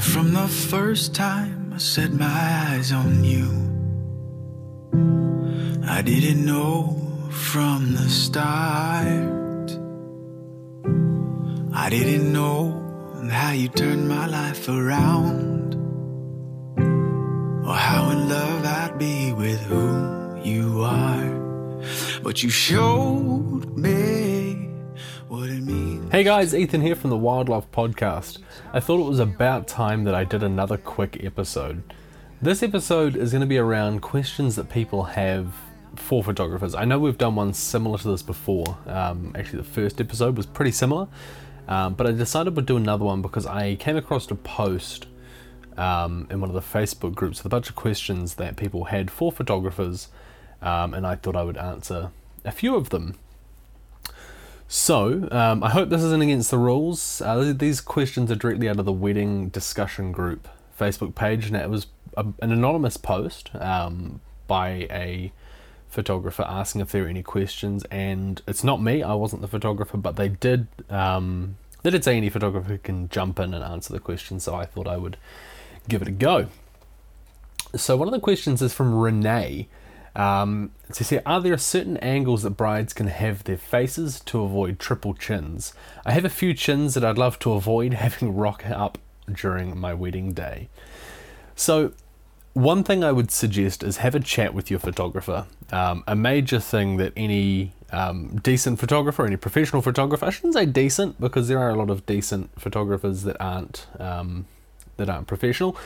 From the first time I set my eyes on you, I didn't know from the start. I didn't know how you turned my life around, or how in love I'd be with who you are. But you showed me what it means. Hey guys, Ethan here from the Wildlife Podcast. I thought it was about time that I did another quick episode. This episode is going to be around questions that people have for photographers. I know we've done one similar to this before. Actually, the first episode was pretty similar. But I decided we'd do another one because I came across a post in one of the Facebook groups with a bunch of questions that people had for photographers, and I thought I would answer a few of them. So, I hope this isn't against the rules. These questions are directly out of the Wedding Discussion Group Facebook page, and it was an anonymous post by a photographer asking if there were any questions, and it's not me, I wasn't the photographer, but they did say any photographer can jump in and answer the question, so I thought I would give it a go. So one of the questions is from Renee. She said, are there certain angles that brides can have their faces to avoid triple chins? I have a few chins that I'd love to avoid having rock up during my wedding day. So one thing I would suggest is have a chat with your photographer. A major thing that any decent photographer, any professional photographer, I shouldn't say decent because there are a lot of decent photographers that aren't professional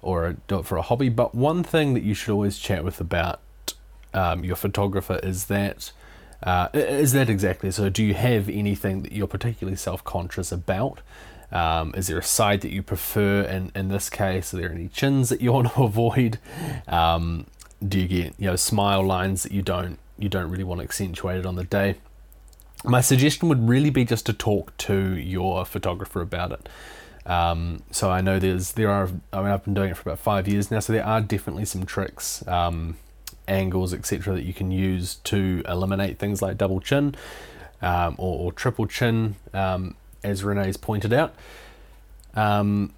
or do it for a hobby, but one thing that you should always chat with about your photographer is that exactly. So do you have anything that you're particularly self-conscious about? Is there a side that you prefer? And in this case, are there any chins that you want to avoid? Do you get smile lines that you don't really want accentuated on the day? My suggestion would really be just to talk to your photographer about it. So I know there are. I mean, I've been doing it for about 5 years now, so there are definitely some tricks, angles, etc., that you can use to eliminate things like double chin or triple chin. As Renee's pointed out, so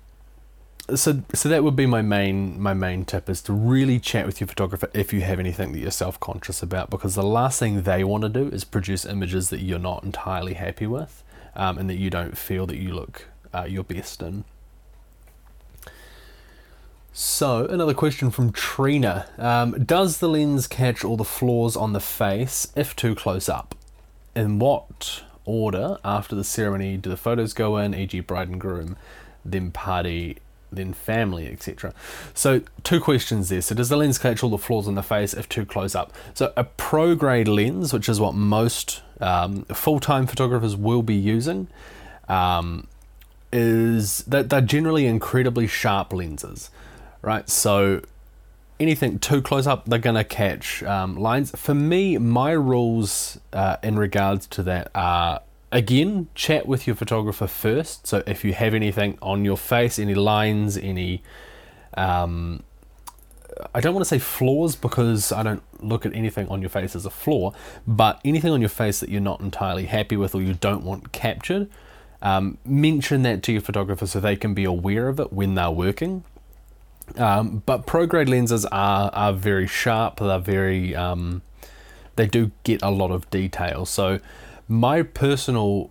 that would be my main tip, is to really chat with your photographer if you have anything that you're self-conscious about, because the last thing they want to do is produce images that you're not entirely happy with, and that you don't feel that you look your best in. So another question from Trina: does the lens catch all the flaws on the face if too close up? And what order after the ceremony do the photos go in, e.g. bride and groom, then party, then family, etc.? So two questions there. So does the lens catch all the flaws in the face if too close up? So a pro grade lens, which is what most full-time photographers will be using, is that they're generally incredibly sharp lenses, right? So anything too close up, they're going to catch lines. For me, my rules in regards to that are, again, chat with your photographer first. So if you have anything on your face, any lines, any, I don't want to say flaws because I don't look at anything on your face as a flaw, but anything on your face that you're not entirely happy with or you don't want captured, mention that to your photographer so they can be aware of it when they're working. But pro grade lenses are very sharp. They're very they do get a lot of detail. So my personal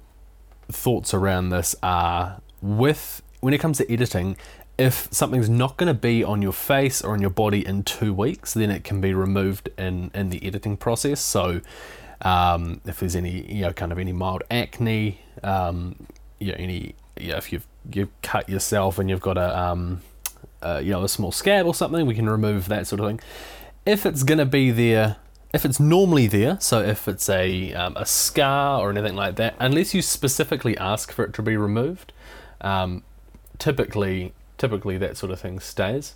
thoughts around this are, when it comes to editing, if something's not going to be on your face or on your body in 2 weeks, then it can be removed in the editing process. So if there's any kind of any mild acne, if you've cut yourself and you've got a small scab or something, we can remove that sort of thing. If it's going to be there, if it's normally there, so if it's a scar or anything like that, unless you specifically ask for it to be removed, typically that sort of thing stays.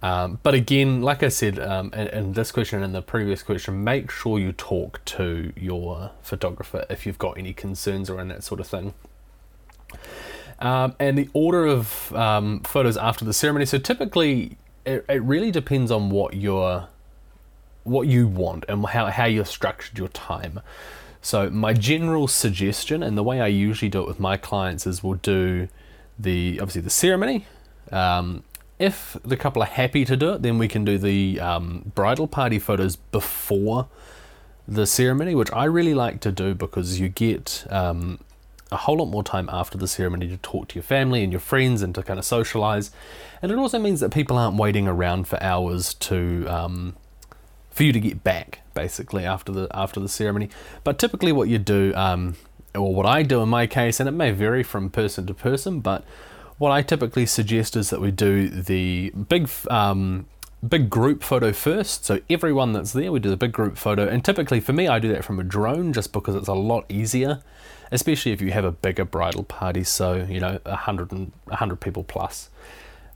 But again, like I said, in this question and the previous question, make sure you talk to your photographer if you've got any concerns around that sort of thing. And the order of photos after the ceremony. So typically, it really depends on what you want and how you've structured your time. So my general suggestion, and the way I usually do it with my clients, is we'll do obviously the ceremony. If the couple are happy to do it, then we can do the bridal party photos before the ceremony, which I really like to do because you get a whole lot more time after the ceremony to talk to your family and your friends and to kind of socialise. And it also means that people aren't waiting around for hours to for you to get back, basically, after the ceremony. But typically what you do, or what I do in my case, and it may vary from person to person, but what I typically suggest is that we do the big group photo first. So everyone that's there, we do the big group photo. And typically for me, I do that from a drone just because it's a lot easier, especially if you have a bigger bridal party. So, 100 people plus.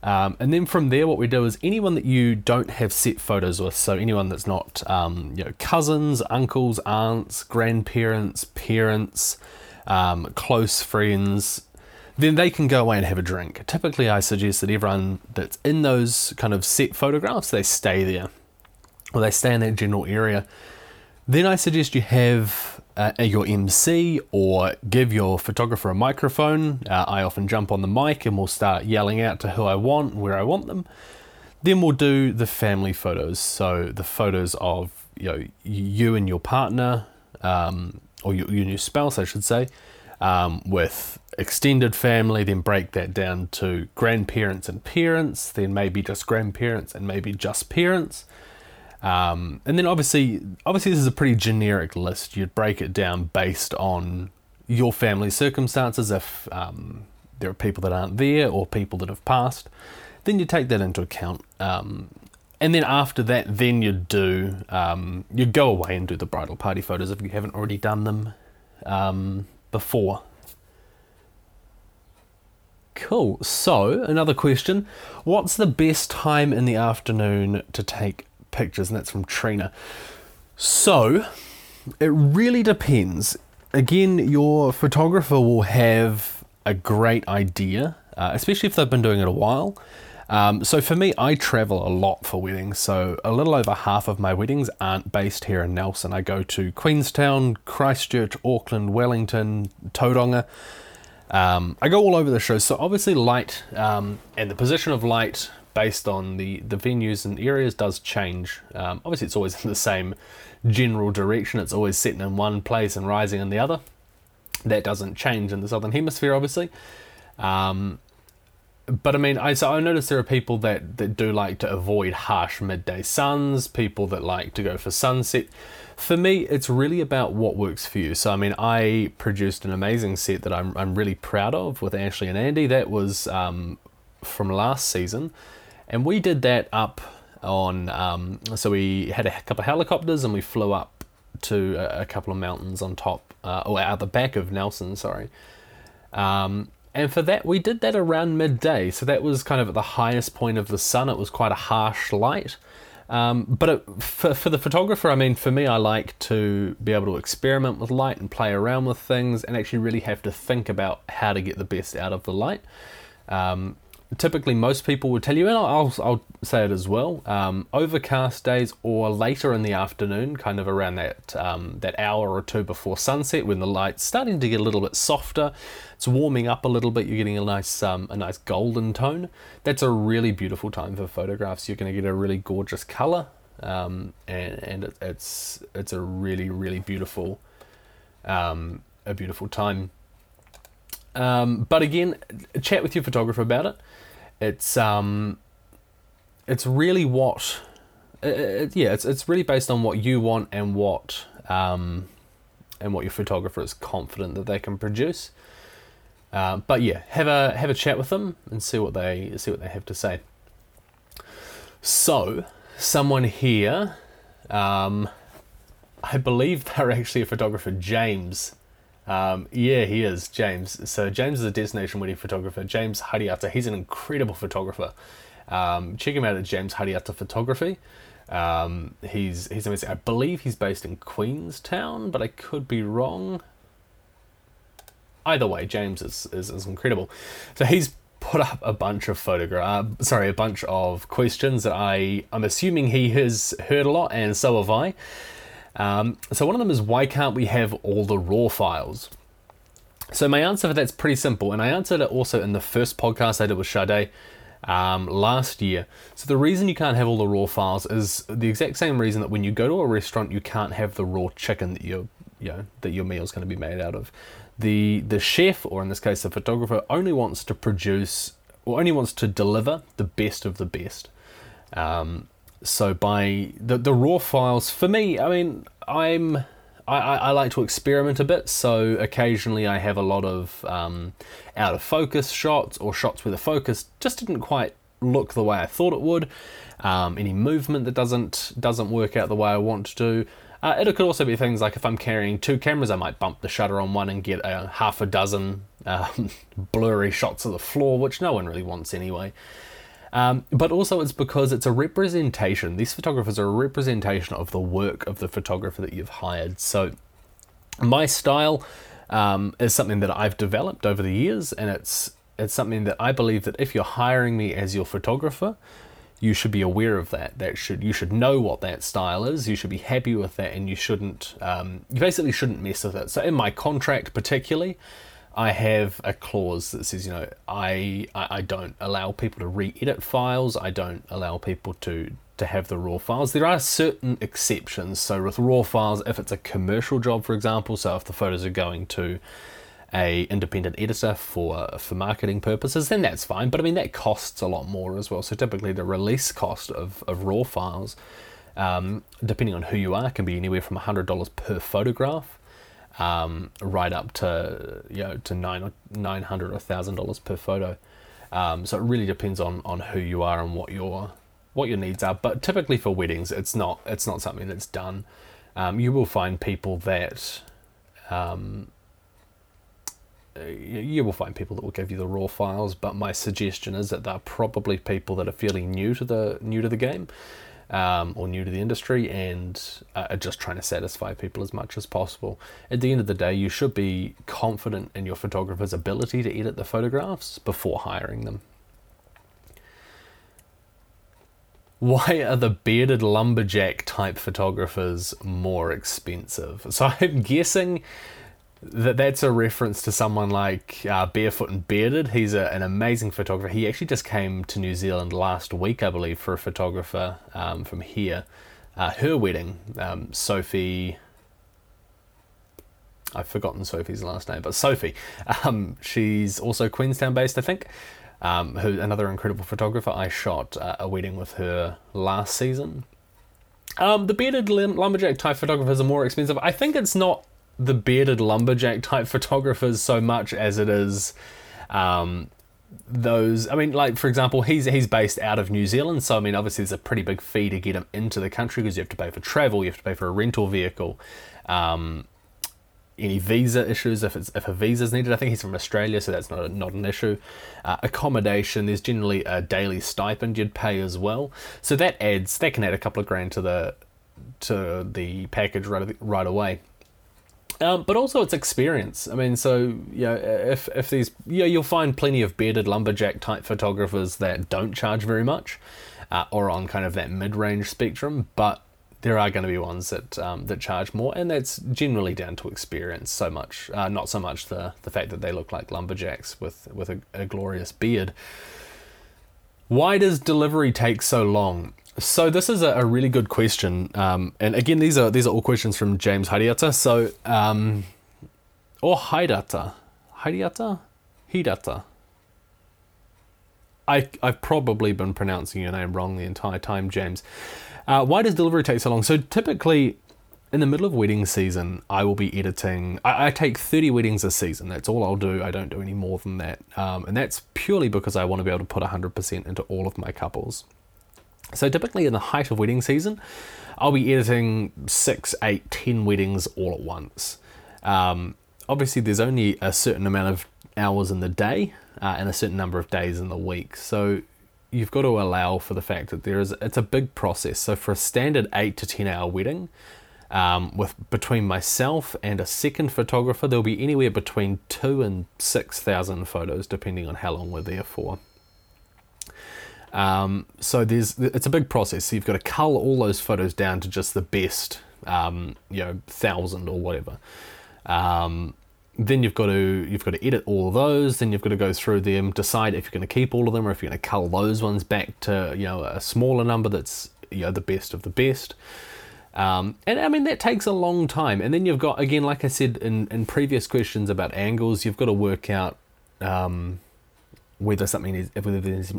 And then from there, what we do is anyone that you don't have set photos with. So anyone that's not, cousins, uncles, aunts, grandparents, parents, close friends, then they can go away and have a drink. Typically, I suggest that everyone that's in those kind of set photographs, they stay there, or they stay in that general area. Then I suggest you have your MC or give your photographer a microphone. I often jump on the mic and we'll start yelling out to who I want, where I want them. Then we'll do the family photos. So the photos of you and your partner, or your new spouse, I should say, with extended family, then break that down to grandparents and parents, then maybe just grandparents and maybe just parents. And then obviously this is a pretty generic list. You'd break it down based on your family circumstances. If there are people that aren't there or people that have passed, then you take that into account. And then after that, then you go away and do the bridal party photos if you haven't already done them before. Cool. So another question, what's the best time in the afternoon to take pictures? And that's from Trina. So it really depends. Again, your photographer will have a great idea, especially if they've been doing it a while. So for me, I travel a lot for weddings. So a little over half of my weddings aren't based here in Nelson. I go to Queenstown, Christchurch, Auckland, Wellington, Tauranga. I go all over the show, so obviously light and the position of light based on the venues and areas does change. Obviously it's always in the same general direction, it's always setting in one place and rising in the other. That doesn't change in the southern hemisphere, obviously. But I mean, I noticed there are people that do like to avoid harsh midday suns, people that like to go for sunset. For me, it's really about what works for you. So, I mean, I produced an amazing set that I'm really proud of with Ashley and Andy. That was from last season. And we did that up on... so we had a couple of helicopters and we flew up to a couple of mountains on top, or out the back of Nelson, sorry. And for that, we did that around midday. So that was kind of at the highest point of the sun. It was quite a harsh light. But for the photographer, I mean, for me, I like to be able to experiment with light and play around with things and actually really have to think about how to get the best out of the light. Typically, most people would tell you, and I'll say it as well, overcast days or later in the afternoon, kind of around that hour or two before sunset when the light's starting to get a little bit softer, it's warming up a little bit, you're getting a nice golden tone. That's a really beautiful time for photographs. You're going to get a really gorgeous colour, and it's a really, really beautiful time. But again, chat with your photographer about it. It's really it's really based on what you want and what your photographer is confident that they can produce. But yeah, have a chat with them and see what they have to say. So someone here, I believe they're actually a photographer, James. Yeah, he is, James. So James is a destination wedding photographer, James Haereata. He's an incredible photographer. Check him out at James Haereata Photography. He's amazing. I believe he's based in Queenstown, but I could be wrong. Either way, James is incredible. So he's put up a bunch of questions that I'm assuming he has heard a lot, and so have I. So one of them is, why can't we have all the raw files? So my answer for that's pretty simple, and I answered it also in the first podcast I did with Sade last year. So the reason you can't have all the raw files is the exact same reason that when you go to a restaurant you can't have the raw chicken that your meal's going to be made out of. The chef, or in this case the photographer, only wants to produce or only wants to deliver the best of the best. So by the raw files, for me, I mean, I like to experiment a bit, so occasionally I have a lot of out of focus shots, or shots where the focus just didn't quite look the way I thought it would, any movement that doesn't work out the way I want to do. It could also be things like if I'm carrying two cameras, I might bump the shutter on one and get a half a dozen blurry shots of the floor, which no one really wants anyway. But also it's because it's a representation. These photographers are a representation of the work of the photographer that you've hired. So my style is something that I've developed over the years, and it's something that I believe that if you're hiring me as your photographer, you should be aware of that. You should know what that style is. You should be happy with that, and you shouldn't. You basically shouldn't mess with it. So in my contract, particularly, I have a clause that says, I don't allow people to re-edit files. I don't allow people to have the raw files. There are certain exceptions. So with raw files, if it's a commercial job, for example, so if the photos are going to a independent editor for marketing purposes, then that's fine. But I mean, that costs a lot more as well. So typically the release cost of raw files, depending on who you are, can be anywhere from $100 per photograph, right up to to $900 or $1,000 per photo. So it really depends on who you are and what your needs are. But typically for weddings, it's not something that's done. You will find people that will give you the raw files, but my suggestion is that they're probably people that are fairly new to the game. Or new to the industry, and are just trying to satisfy people as much as possible. At the end of the day, you should be confident in your photographer's ability to edit the photographs before hiring them. Why are the bearded lumberjack type photographers more expensive? So I'm guessing that's a reference to someone like Barefoot and Bearded. He's an amazing photographer. He actually just came to New Zealand last week, I believe, for a photographer from here. Her wedding, Sophie... I've forgotten Sophie's last name, but Sophie. She's also Queenstown based, I think. Another incredible photographer. I shot a wedding with her last season. The bearded lumberjack type photographers are more expensive. I think it's not the bearded lumberjack type photographers so much as it is those, I mean, like, for example, he's based out of New Zealand, so I mean, obviously there's a pretty big fee to get him into the country, because you have to pay for travel, you have to pay for a rental vehicle, any visa issues if a visa's needed. I think he's from Australia, so that's not an issue. Accommodation, there's generally a daily stipend you'd pay as well, so that can add a couple of grand to the package right away. But also it's experience. I mean, so if these, you'll find plenty of bearded lumberjack type photographers that don't charge very much, or on kind of that mid-range spectrum. But there are going to be ones that charge more, and that's generally down to experience. So much, not so much the fact that they look like lumberjacks with a glorious beard. Why does delivery take so long? So this is a really good question, and again these are all questions from James Haereata. So or Haereata. I've probably been pronouncing your name wrong the entire time, James. Why does delivery take so long? So typically, in the middle of wedding season, I will be editing. I take 30 weddings a season. That's all I'll do. I don't do any more than that, and that's purely because I want to be able to put 100% into all of my couples. So typically in the height of wedding season, I'll be editing 6, 8, 10 weddings all at once. Obviously, there's only a certain amount of hours in the day and a certain number of days in the week. So you've got to allow for the fact that it's a big process. So for a standard 8 to 10 hour wedding, with between myself and a second photographer, there'll be anywhere between 2,000 and 6,000 photos, depending on how long we're there for. So it's a big process. So you've got to cull all those photos down to just the best, 1,000 or whatever. Then you've got to edit all of those. Then you've got to go through them, decide if you're going to keep all of them or if you're going to cull those ones back to, you know, a smaller number that's, you know, the best of the best. And I mean, that takes a long time. And then you've got, again, like I said in previous questions about angles, you've got to work out whether there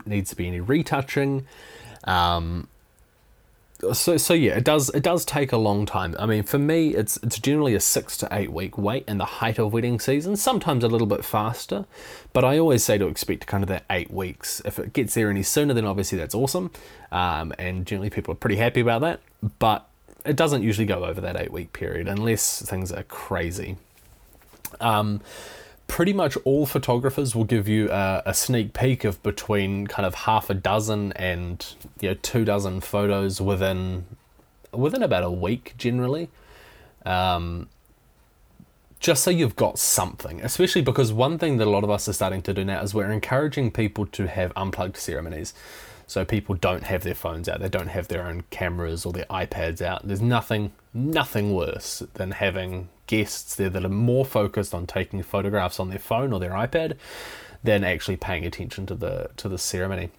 needs to be any retouching. So yeah, it does take a long time. I mean, for me, it's generally a 6 to 8 week wait in the height of wedding season, sometimes a little bit faster, but I always say to expect kind of that 8 weeks. If it gets there any sooner, then obviously that's awesome. And generally people are pretty happy about that, but it doesn't usually go over that 8 week period unless things are crazy. Pretty much all photographers will give you a sneak peek of between kind of half a dozen and, you know, 24 photos within about a week generally, just so you've got something. Especially because one thing that a lot of us are starting to do now is we're encouraging people to have unplugged ceremonies. So people don't have their phones out, they don't have their own cameras or their iPads out. There's nothing worse than having guests there that are more focused on taking photographs on their phone or their iPad than actually paying attention to the ceremony.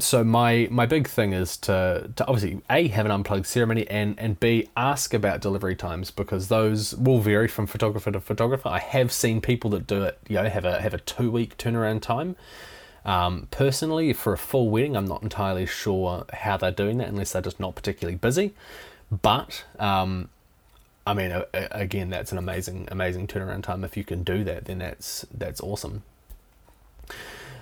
So my big thing is to obviously A, have an unplugged ceremony, and B, ask about delivery times, because those will vary from photographer to photographer. I have seen people that do it, you know, have a 2 week turnaround time. Personally, for a full wedding, I'm not entirely sure how they're doing that unless they're just not particularly busy. But I mean, again, that's an amazing turnaround time. If you can do that, then that's awesome.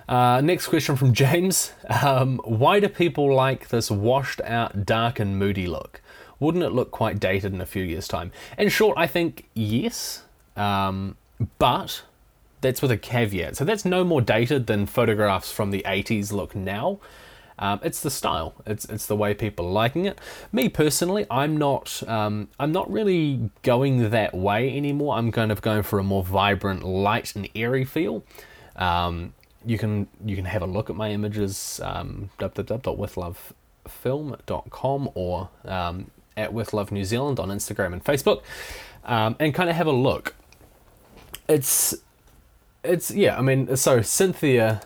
Next question from James. Why do people like this washed out, dark and moody look? Wouldn't it look quite dated in a few years' time? In short, I think yes, but that's with a caveat. So that's no more dated than photographs from the 80s look now. It's the style. It's the way people are liking it. Me personally, I'm not really going that way anymore. I'm kind of going for a more vibrant, light and airy feel. You can have a look at my images, withlovefilm.com or at With Love New Zealand on Instagram and Facebook, and kind of have a look. It's yeah. I mean, so Cynthia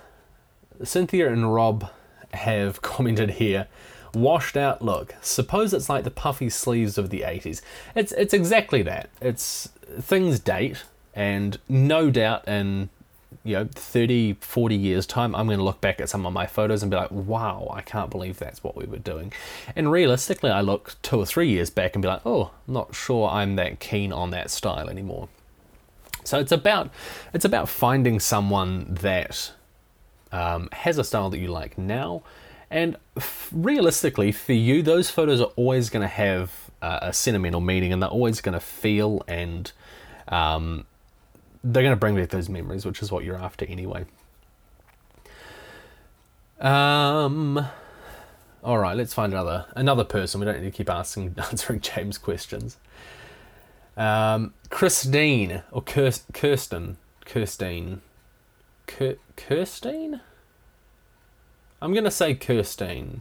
and Rob have commented here, washed out look. Suppose it's like the puffy sleeves of the 80s. It's exactly that. It's things date, and no doubt in, you know, 30, 40 years time, I'm going to look back at some of my photos and be like, wow, I can't believe that's what we were doing. And realistically, I look 2 or 3 years back and be like, oh, I'm not sure I'm that keen on that style anymore. So it's about finding someone that has a style that you like now, and realistically for you, those photos are always going to have a sentimental meaning, and they're always going to feel, and they're going to bring back those memories, which is what you're after anyway. All right, let's find another person. We don't need to keep answering James' questions. Christine or Kirstine? I'm going to say Kirstine.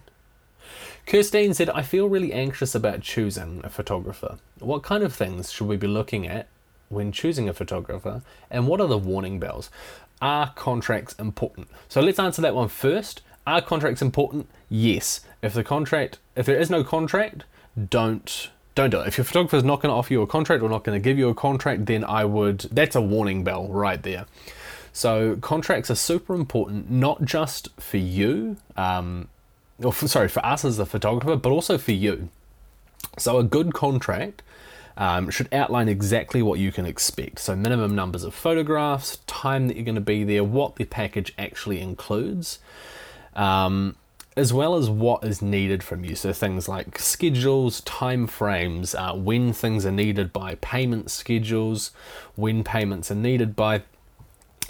Kirstine said, I feel really anxious about choosing a photographer. What kind of things should we be looking at when choosing a photographer, and what are the warning bells? Are contracts important? So let's answer that one first. Are contracts important? Yes. If there is no contract, don't do it. If your photographer is not going to offer you a contract or not going to give you a contract, then that's a warning bell right there. So contracts are super important, not just for you, for us as a photographer, but also for you. So a good contract should outline exactly what you can expect. So minimum numbers of photographs, time that you're going to be there, what the package actually includes, as well as what is needed from you. So things like schedules, time frames, when things are needed by, payment schedules, when payments are needed by.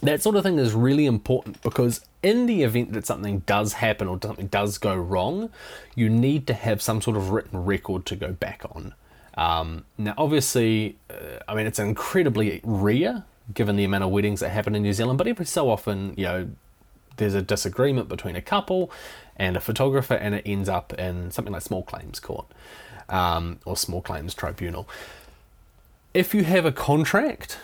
That sort of thing is really important, because in the event that something does happen or something does go wrong, you need to have some sort of written record to go back on. Now, obviously, I mean, it's incredibly rare given the amount of weddings that happen in New Zealand, but every so often, you know, there's a disagreement between a couple and a photographer, and it ends up in something like small claims court or small claims tribunal. If you have a contract,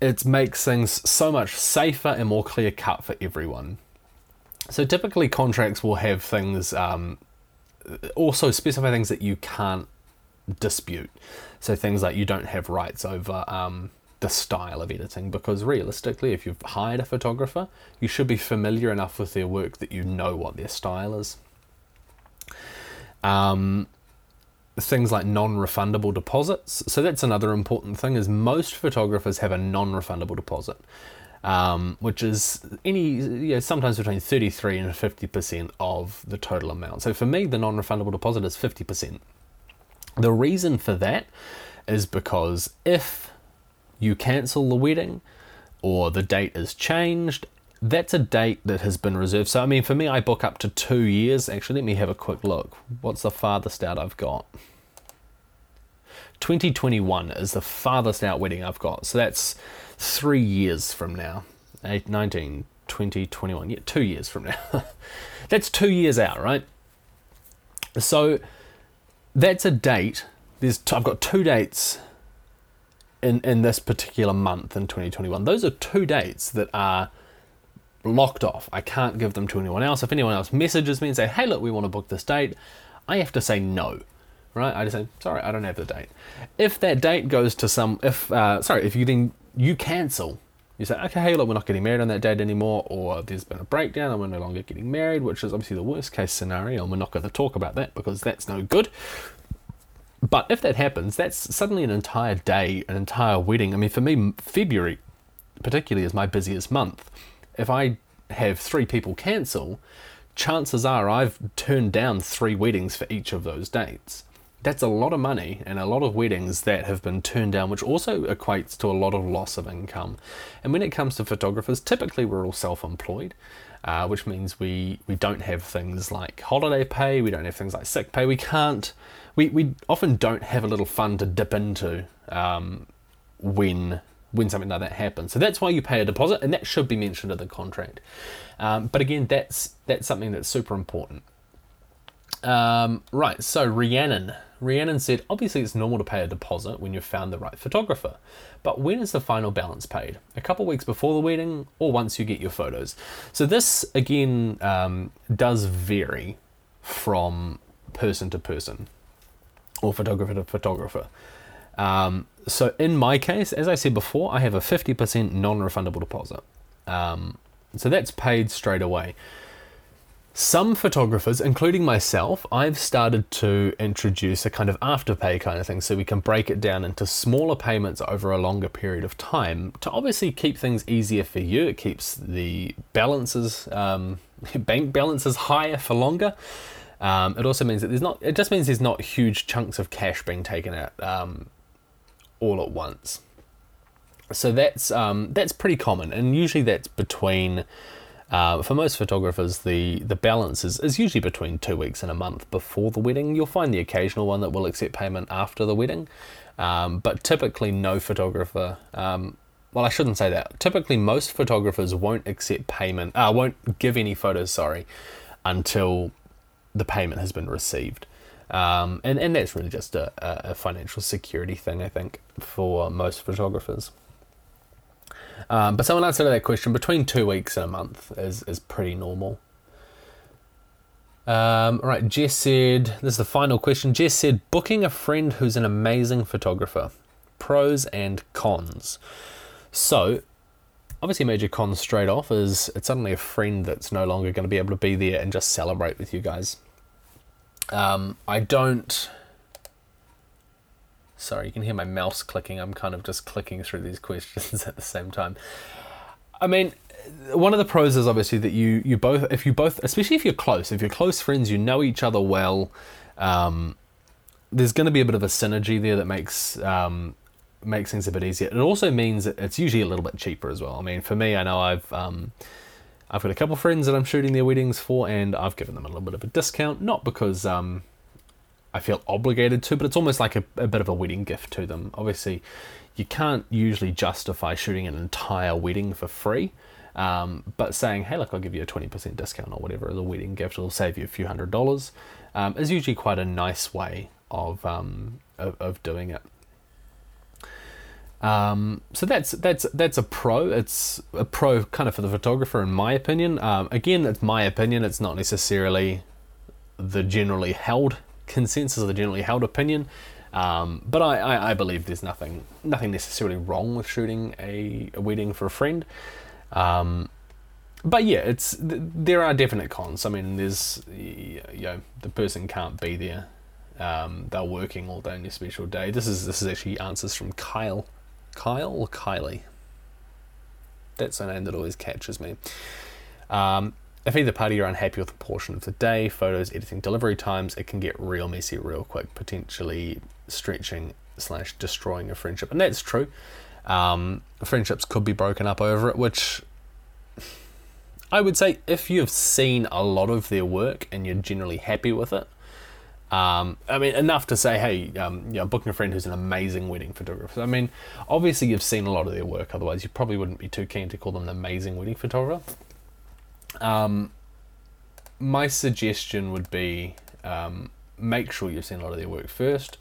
it makes things so much safer and more clear-cut for everyone. So typically contracts will have things, also specify things that you can't dispute. So things like you don't have rights over the style of editing, because realistically, if you've hired a photographer, you should be familiar enough with their work that you know what their style is. Things like non-refundable deposits. So that's another important thing, is most photographers have a non-refundable deposit, which is sometimes between 33 and 50% of the total amount. So for me, the non-refundable deposit is 50%. The reason for that is because if you cancel the wedding or the date is changed, that's a date that has been reserved. So, I mean, for me, I book up to 2 years. Actually, let me have a quick look. What's the farthest out I've got? 2021 is the farthest out wedding I've got. So that's 3 years from now. 8, 19, 20, 21. Yeah, 2 years from now. That's 2 years out, right? So that's a date. I've got two dates in this particular month in 2021. Those are two dates that are locked off. I can't give them to anyone else. If anyone else messages me and say, hey, look, we want to book this date, I have to say no, right? I just say, sorry, I don't have the date. If that date goes to if you cancel, you say, okay, hey, look, we're not getting married on that date anymore, or there's been a breakdown and we're no longer getting married, which is obviously the worst case scenario, and we're not going to talk about that because that's no good. But if that happens, that's suddenly an entire day, an entire wedding. I mean, for me, February particularly is my busiest month. If I have three people cancel, chances are I've turned down three weddings for each of those dates. That's a lot of money and a lot of weddings that have been turned down, which also equates to a lot of loss of income. And when it comes to photographers, typically we're all self-employed, which means we don't have things like holiday pay, we don't have things like sick pay, we often don't have a little fund to dip into when something like that happens. So that's why you pay a deposit, and that should be mentioned in the contract. But again, that's something that's super important. Right, so Rhiannon said, obviously it's normal to pay a deposit when you've found the right photographer, but when is the final balance paid? A couple weeks before the wedding, or once you get your photos? So this, again, does vary from person to person, or photographer to photographer. So in my case, as I said before, I have a 50% non-refundable deposit. So that's paid straight away. Some photographers, including myself, I've started to introduce a kind of afterpay kind of thing, so we can break it down into smaller payments over a longer period of time to obviously keep things easier for you. It keeps the balances, bank balances higher for longer. It also means that there's not huge chunks of cash being taken out all at once. So that's pretty common, and usually that's between, for most photographers, the balance is usually between 2 weeks and a month before the wedding. You'll find the occasional one that will accept payment after the wedding, but typically no photographer, well, I shouldn't say that. Typically most photographers won't give any photos, until the payment has been received. And that's really just a financial security thing, I think, for most photographers. But someone answered that question, between 2 weeks and a month is pretty normal. All right, Jess said, this is the final question. Jess said, booking a friend who's an amazing photographer, pros and cons. So, obviously, major cons straight off is it's suddenly a friend that's no longer going to be able to be there and just celebrate with you guys. Sorry, you can hear my mouse clicking. I'm kind of just clicking through these questions at the same time. I mean, one of the pros is obviously that you both, especially if you're close friends, you know each other well, there's going to be a bit of a synergy there that makes things a bit easier. It also means that it's usually a little bit cheaper as well. I mean, for me, I know I've got a couple of friends that I'm shooting their weddings for, and I've given them a little bit of a discount, not because I feel obligated to, but it's almost like a bit of a wedding gift to them. Obviously, you can't usually justify shooting an entire wedding for free, but saying, hey, look, I'll give you a 20% discount or whatever as a wedding gift, it'll save you a few $100s, is usually quite a nice way of doing it. So that's a pro. It's a pro kind of for the photographer, in my opinion. Again, it's my opinion. It's not necessarily the generally held consensus or the generally held opinion. But I believe there's nothing necessarily wrong with shooting a wedding for a friend. But yeah, there are definite cons. I mean, there's, you know, the person can't be there. They're working all day on your special day. This is actually answers from Kyle. Kyle or Kylie? That's a name that always catches me. If either party are unhappy with a portion of the day, photos, editing, delivery times, it can get real messy real quick, potentially stretching/destroying a friendship. And that's true. Friendships could be broken up over it, which I would say if you've seen a lot of their work and you're generally happy with it, I mean, enough to say, hey, you know, booking a friend who's an amazing wedding photographer. I mean, obviously you've seen a lot of their work, otherwise you probably wouldn't be too keen to call them an amazing wedding photographer. My suggestion would be make sure you've seen a lot of their work first,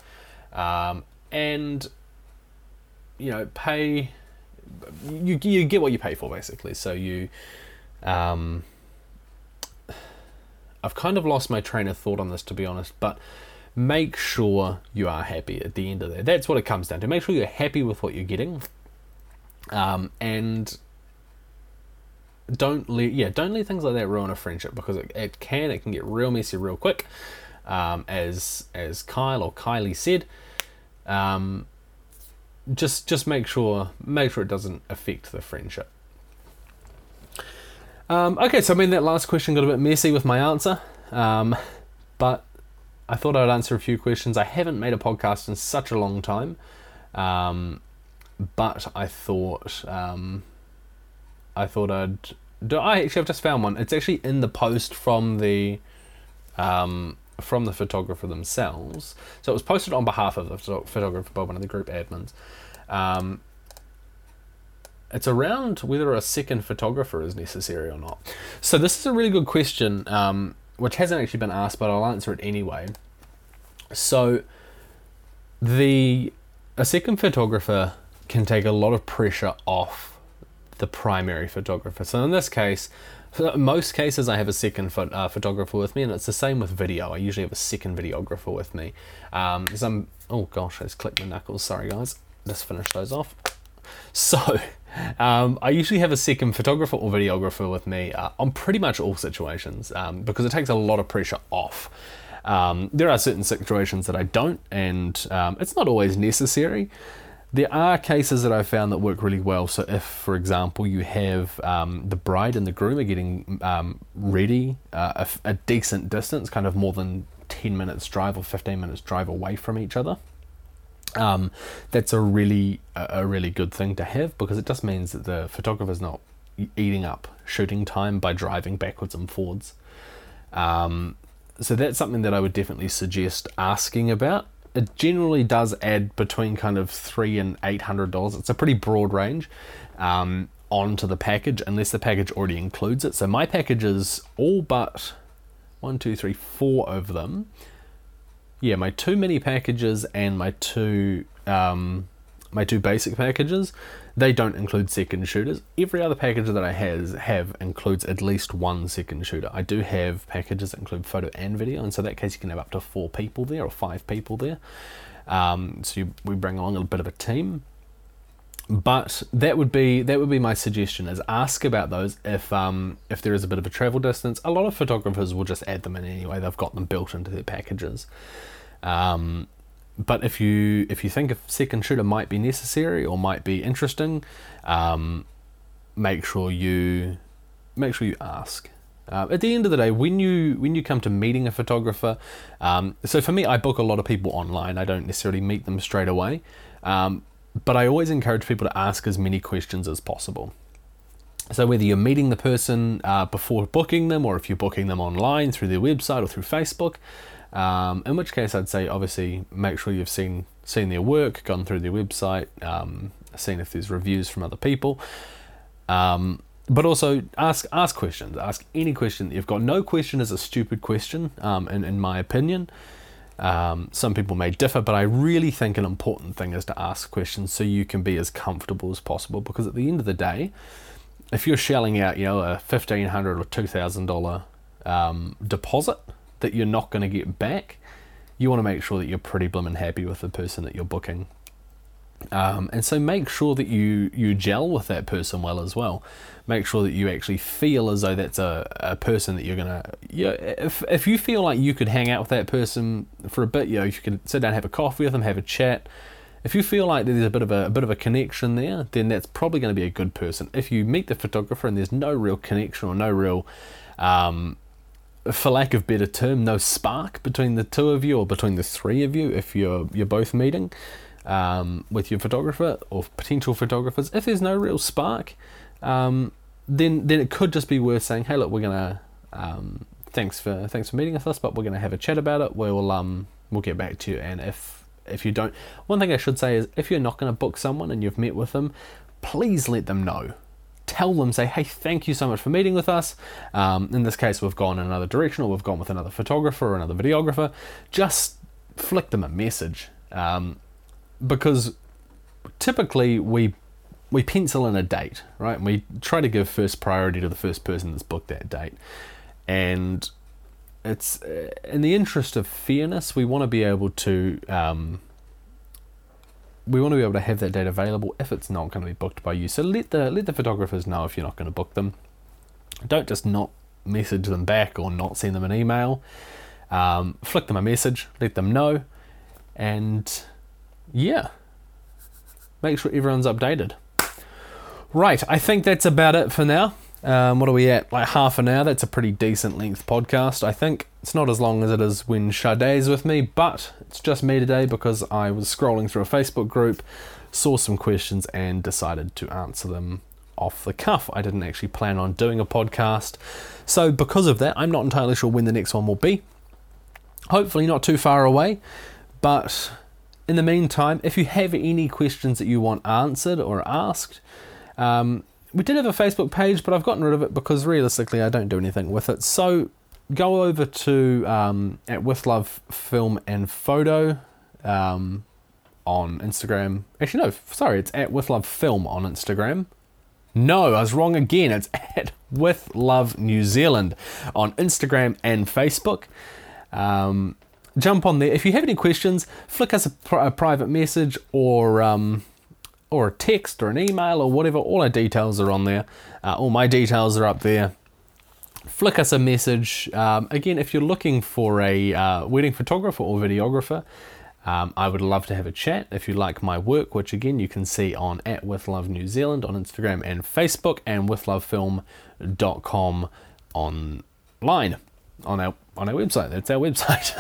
and you know, pay. You get what you pay for, basically. So you, I've kind of lost my train of thought on this, to be honest, but make sure you are happy at the end of that. That's what it comes down to. Make sure you're happy with what you're getting, and don't let things like that ruin a friendship, because it can get real messy real quick, as Kyle or Kylie said. Just make sure it doesn't affect the friendship. Okay, so I mean, that last question got a bit messy with my answer, but I thought I would answer a few questions. I haven't made a podcast in such a long time, but I thought. I've just found one. It's actually in the post from the photographer themselves. So it was posted on behalf of the photographer by one of the group admins. It's around whether a second photographer is necessary or not. So this is a really good question, which hasn't actually been asked, but I'll answer it anyway. So a second photographer can take a lot of pressure off the primary photographer. So in this case, in most cases, I have a second photographer with me, and it's the same with video. I usually have a second videographer with me. Oh gosh, I just clicked my knuckles. Sorry guys, just finish those off. So I usually have a second photographer or videographer with me on pretty much all situations, because it takes a lot of pressure off. There are certain situations that I don't, and it's not always necessary. There are cases that I've found that work really well. So if, for example, you have the bride and the groom are getting ready a decent distance, kind of more than 10 minutes drive or 15 minutes drive away from each other, that's a really good thing to have, because it just means that the photographer's not eating up shooting time by driving backwards and forwards. So that's something that I would definitely suggest asking about. It generally does add between kind of $300 and $800. It's a pretty broad range onto the package, unless the package already includes it. So my packages, all but 4 of them. Yeah, my 2 mini packages and my 2 basic packages, they don't include second shooters. Every other package that I have includes at least one second shooter. I do have packages that include photo and video, and so in that case you can have up to 4 people there or 5 people there. So we bring along a bit of a team. But that would be my suggestion, is ask about those if there is a bit of a travel distance. A lot of photographers will just add them in anyway. They've got them built into their packages. But if you think a second shooter might be necessary or might be interesting, make sure you ask. At the end of the day, when you come to meeting a photographer, so for me, I book a lot of people online. I don't necessarily meet them straight away, but I always encourage people to ask as many questions as possible. So whether you're meeting the person before booking them, or if you're booking them online through their website or through Facebook. In which case I'd say obviously make sure you've seen their work, gone through their website, seen if there's reviews from other people, but also ask questions. Ask any question that you've got. No question is a stupid question, in my opinion. Some people may differ, but I really think an important thing is to ask questions so you can be as comfortable as possible, because at the end of the day, if you're shelling out, a $1,500 or $2,000 deposit that you're not going to get back, you want to make sure that you're pretty blooming happy with the person that you're booking. And so make sure that you gel with that person well as well. Make sure that you actually feel as though that's a person that you're going to... If you feel like you could hang out with that person for a bit, if you could sit down, have a coffee with them, have a chat... If you feel like there's a bit of a connection there, then that's probably going to be a good person. If you meet the photographer and there's no real connection or no real, for lack of a better term, no spark between the two of you or between the three of you, if you're both meeting with your photographer or potential photographers, if there's no real spark, then it could just be worth saying, hey, look, we're gonna thanks for meeting with us, but we're gonna have a chat about it. We'll get back to you, and if you don't, one thing I should say is, if you're not going to book someone and you've met with them, please let them know. Tell them, say, hey, thank you so much for meeting with us. In this case, we've gone in another direction, or we've gone with another photographer or another videographer. Just flick them a message, because typically we pencil in a date, right? And we try to give first priority to the first person that's booked that date, and it's in the interest of fairness, we want to be able to have that date available if it's not going to be booked by you. So let the photographers know if you're not going to book them. Don't just not message them back or not send them an email. Flick them a message, let them know, and make sure everyone's updated. Right, I think that's about it for now. What are we at? Like half an hour? That's a pretty decent length podcast, I think. It's not as long as it is when Sade's with me, but it's just me today because I was scrolling through a Facebook group, saw some questions, and decided to answer them off the cuff. I didn't actually plan on doing a podcast. So because of that, I'm not entirely sure when the next one will be. Hopefully not too far away, but in the meantime, if you have any questions that you want answered or asked, we did have a Facebook page, but I've gotten rid of it because realistically I don't do anything with it. So go over to at With Love Film and Photo on Instagram. Actually, no, sorry, it's at With Love Film on Instagram. No, I was wrong again. It's at With Love New Zealand on Instagram and Facebook. Jump on there. If you have any questions, flick us a private message or a text or an email or whatever. All our details are on there. All my details are up there. Flick us a message. Again, if you're looking for a wedding photographer or videographer, I would love to have a chat. If you like my work, which again you can see on at With Love New Zealand on Instagram and Facebook, and withlovefilm.com online on our website. That's our website.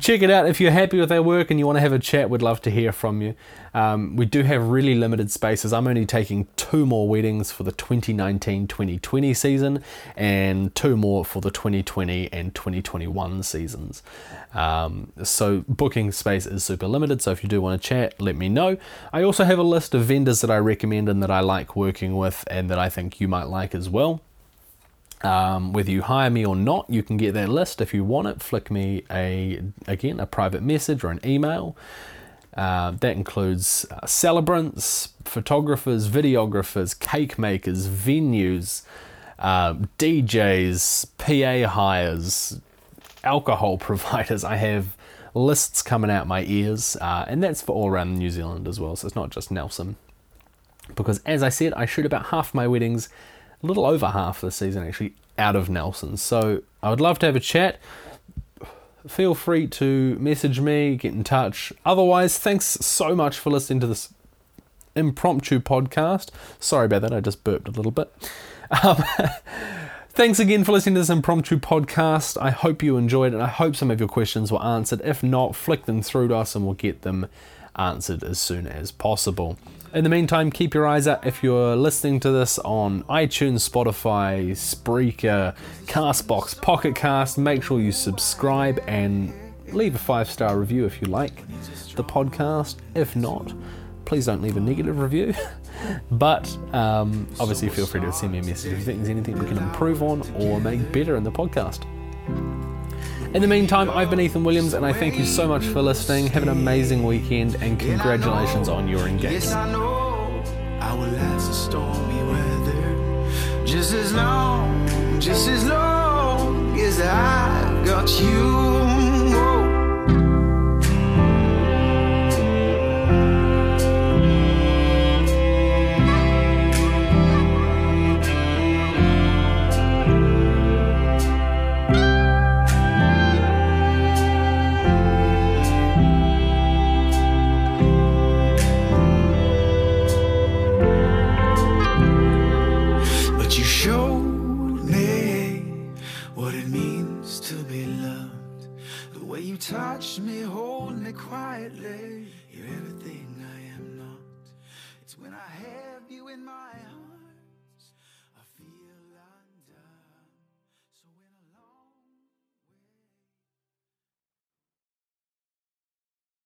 Check it out if you're happy with our work and you want to have a chat. We'd love to hear from you. We do have really limited spaces. I'm only taking 2 more weddings for the 2019-2020 season and 2 more for the 2020 and 2021 seasons. So booking space is super limited, so if you do want to chat, let me know. I also have a list of vendors that I recommend and that I like working with and that I think you might like as well. Whether you hire me or not, you can get that list if you want it. Flick me a private message or an email. That includes celebrants, photographers, videographers, cake makers, venues, DJs, PA hires, alcohol providers. I have lists coming out my ears, and that's for all around New Zealand as well. So it's not just Nelson, because as I said, I shoot about half my weddings, a little over half this season actually, out of Nelson. So I would love to have a chat. Feel free to message me, get in touch. Otherwise, thanks so much for listening to this impromptu podcast. Sorry about that, I just burped a little bit. Thanks again for listening to this impromptu podcast. I hope you enjoyed it, and I hope some of your questions were answered. If not, flick them through to us and we'll get them answered as soon as possible. In the meantime, keep your eyes out if you're listening to this on iTunes, Spotify, Spreaker, Castbox, Pocket Cast. Make sure you subscribe and leave a 5-star review if you like the podcast. If not, please don't leave a negative review. But obviously feel free to send me a message if you think there's anything we can improve on or make better in the podcast. In the meantime, I've been Ethan Williams, and I thank you so much for listening. Have an amazing weekend, and congratulations on your engagement. Yes, I know our lives are stormy weather. Just as long as I've got you. Touch me, hold me quietly.